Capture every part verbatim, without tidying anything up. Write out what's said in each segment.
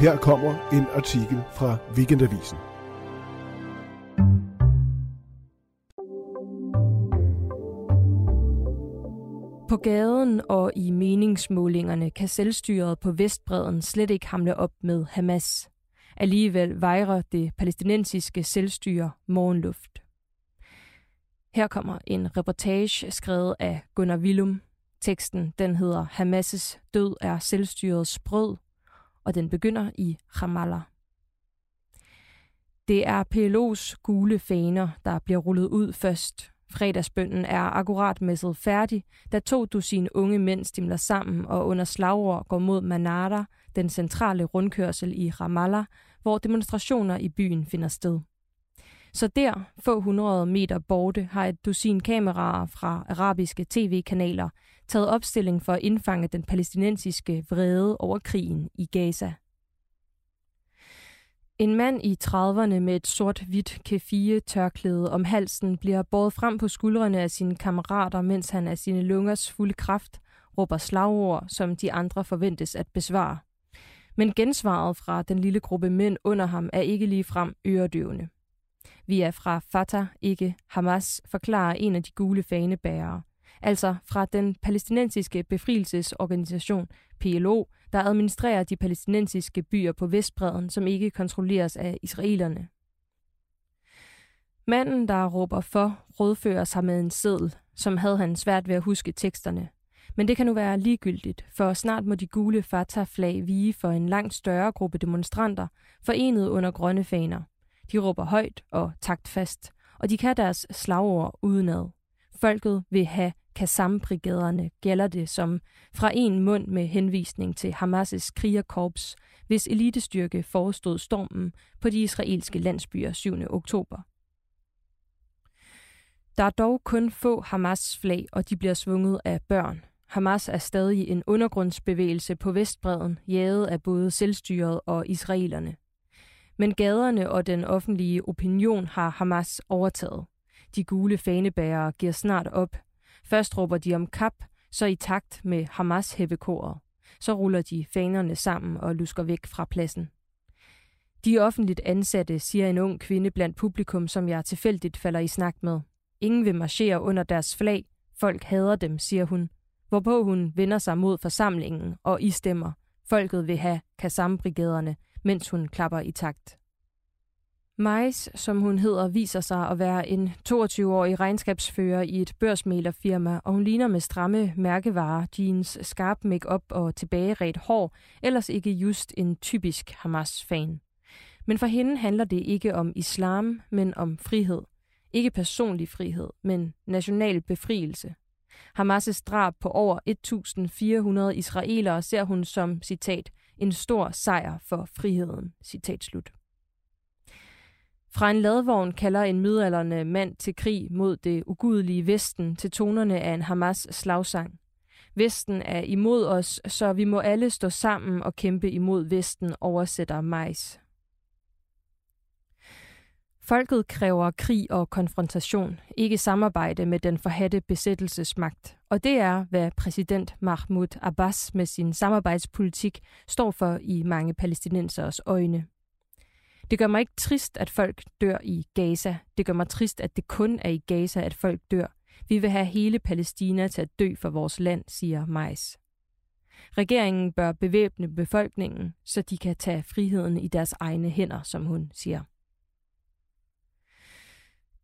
Her kommer en artikel fra Weekendavisen. På gaden og i meningsmålingerne kan selvstyret på Vestbredden slet ikke hamle op med Hamas. Alligevel vejrer det palæstinensiske selvstyre morgenluft. Her kommer en reportage skrevet af Gunnar Willum. Teksten den hedder Hamas' død er selvstyrets brød, og den begynder i Ramallah. Det er P L O's gule faner, der bliver rullet ud først. Fredagsbønnen er akkurat messet færdig, da to dusin unge mænd stimler sammen og under slagord går mod Manara, den centrale rundkørsel i Ramallah, hvor demonstrationer i byen finder sted. Så der, få hundrede meter borte, har et dusin kameraer fra arabiske tv-kanaler taget opstilling for at indfange den palæstinensiske vrede over krigen i Gaza. En mand i trediverne med et sort-hvidt kefie-tørklæde om halsen bliver båret frem på skuldrene af sine kammerater, mens han af sine lungers fulde kraft råber slagord, som de andre forventes at besvare. Men gensvaret fra den lille gruppe mænd under ham er ikke ligefrem øredøvende. Vi er fra Fatah, ikke Hamas, forklarer en af de gule fanebærere. Altså fra den palæstinensiske befrielsesorganisation P L O, der administrerer de palæstinensiske byer på Vestbredden, som ikke kontrolleres af israelerne. Manden, der råber for, rådfører sig med en seddel, som havde han svært ved at huske teksterne. Men det kan nu være ligegyldigt, for snart må de gule Fatah-flag vige for en langt større gruppe demonstranter, forenet under grønne faner. De råber højt og taktfast, og de kan deres slagord udenad. Folket vil have Kassam-brigaderne, gælder det som fra en mund med henvisning til Hamas' krigerkorps, hvis elitestyrke forestod stormen på de israelske landsbyer syvende oktober. Der er dog kun få Hamas-flag, og de bliver svunget af børn. Hamas er stadig en undergrundsbevægelse på Vestbredden, jaget af både selvstyret og israelerne. Men gaderne og den offentlige opinion har Hamas overtaget. De gule fanebærere giver snart op. Først råber de om kap, så i takt med Hamas-hæppekoret. Så ruller de fanerne sammen og lusker væk fra pladsen. De offentligt ansatte, siger en ung kvinde blandt publikum, som jeg tilfældigt falder i snak med. Ingen vil marchere under deres flag. Folk hader dem, siger hun. Hvorpå hun vender sig mod forsamlingen og istemmer. Folket vil have Kassam-brigaderne, mens hun klapper i takt. Majs, som hun hedder, viser sig at være en toogtyve-årig regnskabsfører i et børsmælerfirma, og hun ligner med stramme mærkevarer, jeans, skarp make-up og tilbageret hår, ellers ikke just en typisk Hamas-fan. Men for hende handler det ikke om islam, men om frihed. Ikke personlig frihed, men national befrielse. Hamas' drab på over et tusind fire hundrede israelere ser hun som, citat, en stor sejr for friheden, citat slut. Fra en ladvogn kalder en midaldrende mand til krig mod det ugudelige Vesten til tonerne af en Hamas slagsang. Vesten er imod os, så vi må alle stå sammen og kæmpe imod Vesten, oversætter Majs. Folket kræver krig og konfrontation, ikke samarbejde med den forhadte besættelsesmagt. Og det er, hvad præsident Mahmoud Abbas med sin samarbejdspolitik står for i mange palæstinenseres øjne. Det gør mig ikke trist, at folk dør i Gaza. Det gør mig trist, at det kun er i Gaza, at folk dør. Vi vil have hele Palæstina til at dø for vores land, siger Majs. Regeringen bør bevæbne befolkningen, så de kan tage friheden i deres egne hænder, som hun siger.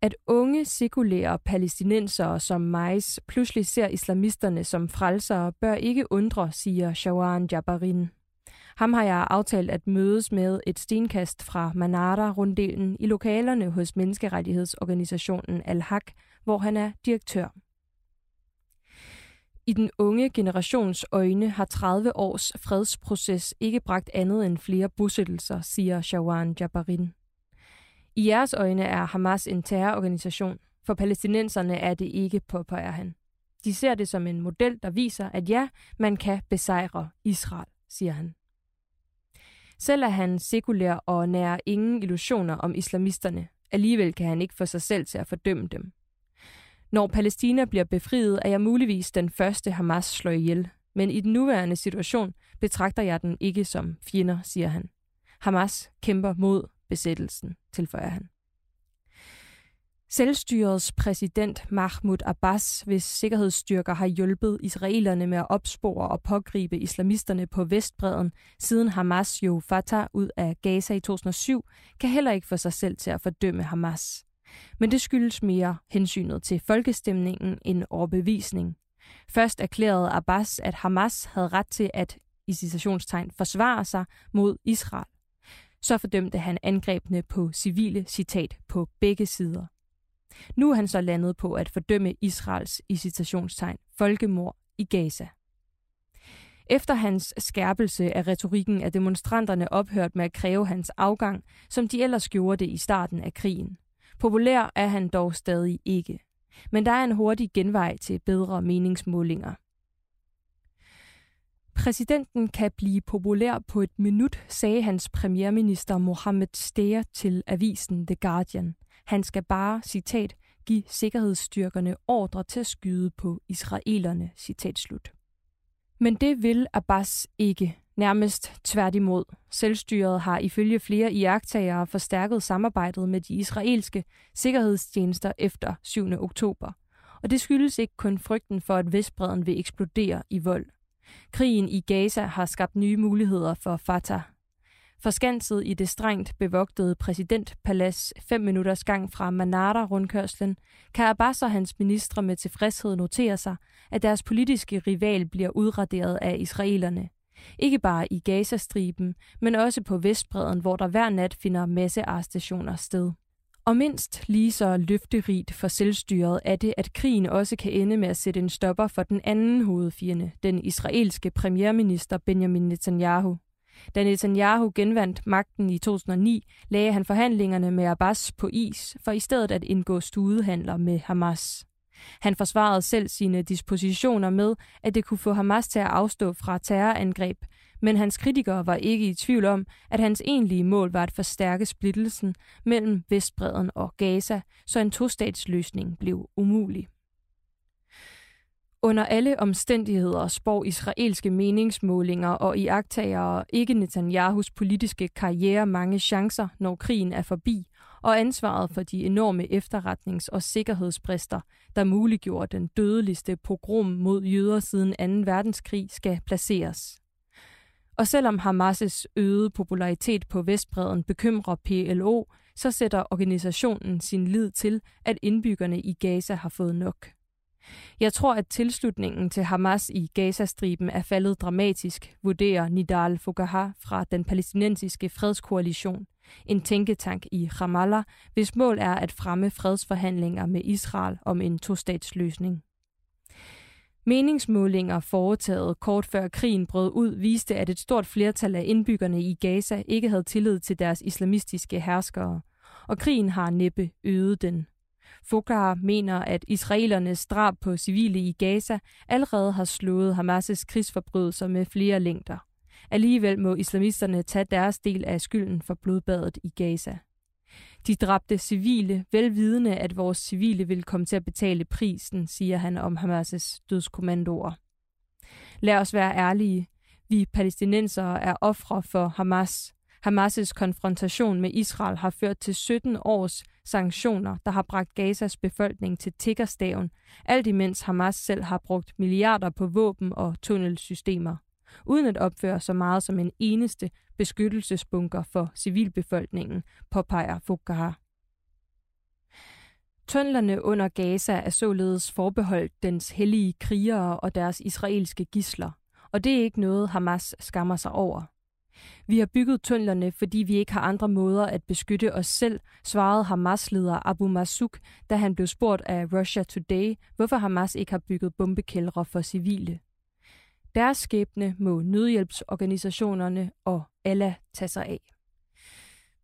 At unge, sekulære palæstinensere som Majs pludselig ser islamisterne som frelsere, bør ikke undre, siger Shawan Jabarin. Ham har jeg aftalt at mødes med et stenkast fra Manara-runddelen i lokalerne hos menneskerettighedsorganisationen Al-Haq, hvor han er direktør. I den unge generations øjne har tredive års fredsproces ikke bragt andet end flere bosættelser, siger Shawan Jabarin. I jeres øjne er Hamas en terrororganisation. For palæstinenserne er det ikke, påpeger han. De ser det som en model, der viser, at ja, man kan besejre Israel, siger han. Selv er han sekulær og nærer ingen illusioner om islamisterne. Alligevel kan han ikke få sig selv til at fordømme dem. Når Palæstina bliver befriet, er jeg muligvis den første Hamas slår ihjel. Men i den nuværende situation betragter jeg den ikke som fjender, siger han. Hamas kæmper mod besættelsen, tilføjer han. Selvstyrets præsident Mahmoud Abbas, hvis sikkerhedsstyrker har hjulpet israelerne med at opspore og pågribe islamisterne på Vestbredden, siden Hamas jog Fatah ud af Gaza i to tusind og syv, kan heller ikke få sig selv til at fordømme Hamas. Men det skyldes mere hensynet til folkestemningen end overbevisning. Først erklærede Abbas, at Hamas havde ret til at, i citationstegn, forsvare sig mod Israel. Så fordømte han angrebene på civile, citat, på begge sider. Nu er han så landet på at fordømme Israels, i citationstegn, folkemord i Gaza. Efter hans skærpelse af retorikken er demonstranterne ophørt med at kræve hans afgang, som de ellers gjorde det i starten af krigen. Populær er han dog stadig ikke. Men der er en hurtig genvej til bedre meningsmålinger. Præsidenten kan blive populær på et minut, sagde hans premierminister Mohammed Steer til avisen The Guardian. Han skal bare, citat, give sikkerhedsstyrkerne ordre til at skyde på israelerne, citat slut. Men det vil Abbas ikke. Nærmest tværtimod. Selvstyret har ifølge flere iagttagere forstærket samarbejdet med de israelske sikkerhedstjenester efter syvende oktober. Og det skyldes ikke kun frygten for, at Vestbredden vil eksplodere i vold. Krigen i Gaza har skabt nye muligheder for Fatah. Forskanset i det strengt bevogtede præsidentpalads fem minutters gang fra Manara-rundkørslen, kan Abbas og hans ministre med tilfredshed notere sig, at deres politiske rival bliver udraderet af israelerne. Ikke bare i Gazastriben, men også på Vestbredden, hvor der hver nat finder massearrestationer sted. Og mindst lige så løfterigt for selvstyret er det, at krigen også kan ende med at sætte en stopper for den anden hovedfjende, den israelske premierminister Benjamin Netanyahu. Da Netanyahu genvandt magten i to tusind og ni, lagde han forhandlingerne med Abbas på is for i stedet at indgå studehandler med Hamas. Han forsvarede selv sine dispositioner med, at det kunne få Hamas til at afstå fra terrorangreb, men hans kritikere var ikke i tvivl om, at hans egentlige mål var at forstærke splittelsen mellem Vestbredden og Gaza, så en tostatsløsning blev umulig. Under alle omstændigheder spår israelske meningsmålinger og iagttagere ikke Netanyahus politiske karriere mange chancer, når krigen er forbi, og ansvaret for de enorme efterretnings- og sikkerhedsbrister, der muliggjorde den dødeligste pogrom mod jøder siden anden verdenskrig, skal placeres. Og selvom Hamas' øgede popularitet på Vestbredden bekymrer P L O, så sætter organisationen sin lid til, at indbyggerne i Gaza har fået nok. Jeg tror, at tilslutningen til Hamas i Gazastriben er faldet dramatisk, vurderer Nidal Foqaha fra den palæstinensiske fredskoalition, en tænketank i Ramallah, hvis mål er at fremme fredsforhandlinger med Israel om en tostatsløsning. Meningsmålinger foretaget kort før krigen brød ud viste, at et stort flertal af indbyggerne i Gaza ikke havde tillid til deres islamistiske herskere, og krigen har næppe øget den. Foqaha mener, at israelernes drab på civile i Gaza allerede har slået Hamas' krigsforbrydelser med flere længder. Alligevel må islamisterne tage deres del af skylden for blodbadet i Gaza. De dræbte civile, velvidende at vores civile vil komme til at betale prisen, siger han om Hamas' dødskommandoer. Lad os være ærlige. Vi palæstinensere er ofre for Hamas. Hamas' konfrontation med Israel har ført til sytten års sanktioner, der har bragt Gazas befolkning til tiggerstaven, alt imens Hamas selv har brugt milliarder på våben og tunnelsystemer, uden at opføre så meget som en eneste beskyttelsesbunker for civilbefolkningen, påpeger Foqaha. Tunnelerne under Gaza er således forbeholdt dens hellige krigere og deres israelske gidsler, og det er ikke noget, Hamas skammer sig over. Vi har bygget tunnelerne, fordi vi ikke har andre måder at beskytte os selv, svarede Hamas-leder Abu Mazouk, da han blev spurgt af Russia Today, hvorfor Hamas ikke har bygget bombekældre for civile. Deres skæbne må nødhjælpsorganisationerne og Allah tage sig af.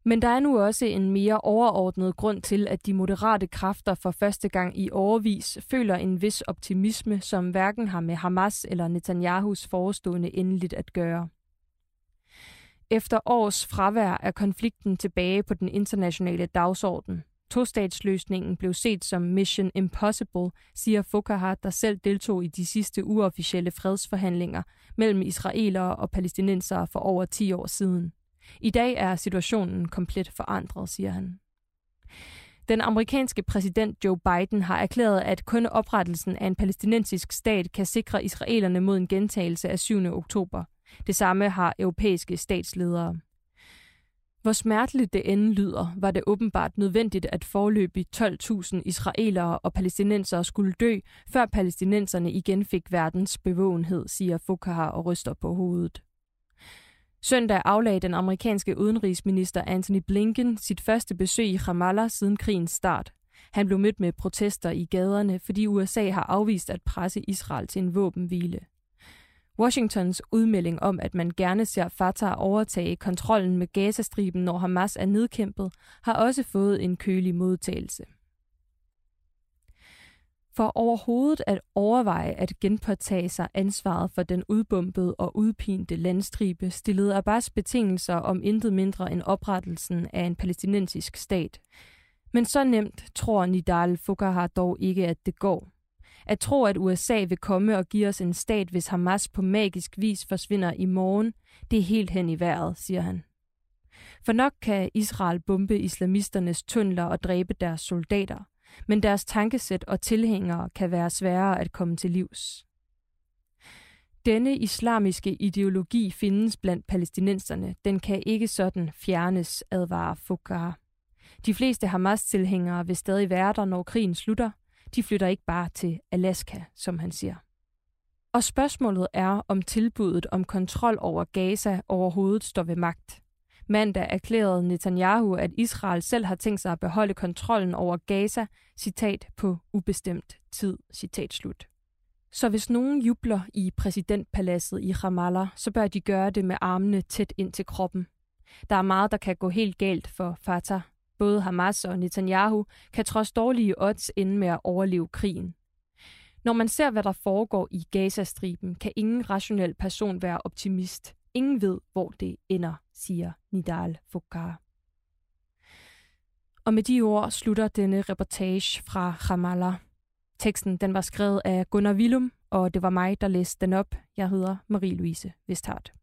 Men der er nu også en mere overordnet grund til, at de moderate kræfter for første gang i årevis føler en vis optimisme, som hverken har med Hamas eller Netanyahus forestående endeligt at gøre. Efter års fravær er konflikten tilbage på den internationale dagsorden. Tostatsløsningen blev set som Mission Impossible, siger Foqaha, der selv deltog i de sidste uofficielle fredsforhandlinger mellem israelere og palæstinensere for over ti år siden. I dag er situationen komplet forandret, siger han. Den amerikanske præsident Joe Biden har erklæret, at kun oprettelsen af en palæstinensisk stat kan sikre israelerne mod en gentagelse af syvende oktober. Det samme har europæiske statsledere. Hvor smerteligt det end lyder, var det åbenbart nødvendigt, at foreløbig tolv tusind israelere og palæstinensere skulle dø, før palæstinenserne igen fik verdens bevågenhed, siger Foqaha og ryster på hovedet. Søndag aflagde den amerikanske udenrigsminister Anthony Blinken sit første besøg i Ramallah siden krigens start. Han blev mødt med protester i gaderne, fordi U S A har afvist at presse Israel til en våbenhvile. Washingtons udmelding om, at man gerne ser Fatah overtage kontrollen med Gazastriben, når Hamas er nedkæmpet, har også fået en kølig modtagelse. For overhovedet at overveje at genpåtage sig ansvaret for den udbombede og udpinte landstribe, stillede Abbas betingelser om intet mindre end oprettelsen af en palæstinensisk stat. Men så nemt tror Nidal Foqaha dog ikke, at det går. At tro, at U S A vil komme og give os en stat, hvis Hamas på magisk vis forsvinder i morgen, det er helt hen i vejret, siger han. For nok kan Israel bombe islamisternes tunneler og dræbe deres soldater, men deres tankesæt og tilhængere kan være sværere at komme til livs. Denne islamiske ideologi findes blandt palæstinenserne. Den kan ikke sådan fjernes, advarer Foqaha. De fleste Hamas-tilhængere vil stadig være der, når krigen slutter. De flytter ikke bare til Alaska, som han siger. Og spørgsmålet er, om tilbuddet om kontrol over Gaza overhovedet står ved magt. Mandag erklærede Netanyahu, at Israel selv har tænkt sig at beholde kontrollen over Gaza, citat, på ubestemt tid, citat slut. Så hvis nogen jubler i præsidentpaladset i Ramallah, så bør de gøre det med armene tæt ind til kroppen. Der er meget, der kan gå helt galt for Fatah. Både Hamas og Netanyahu kan trods dårlige odds ende med at overleve krigen. Når man ser, hvad der foregår i Gazastriben, kan ingen rationel person være optimist. Ingen ved, hvor det ender, siger Nidal Foqaha. Og med de ord slutter denne reportage fra Ramallah. Teksten den var skrevet af Gunnar Willum, og det var mig, der læste den op. Jeg hedder Marie-Louise Vesthardt.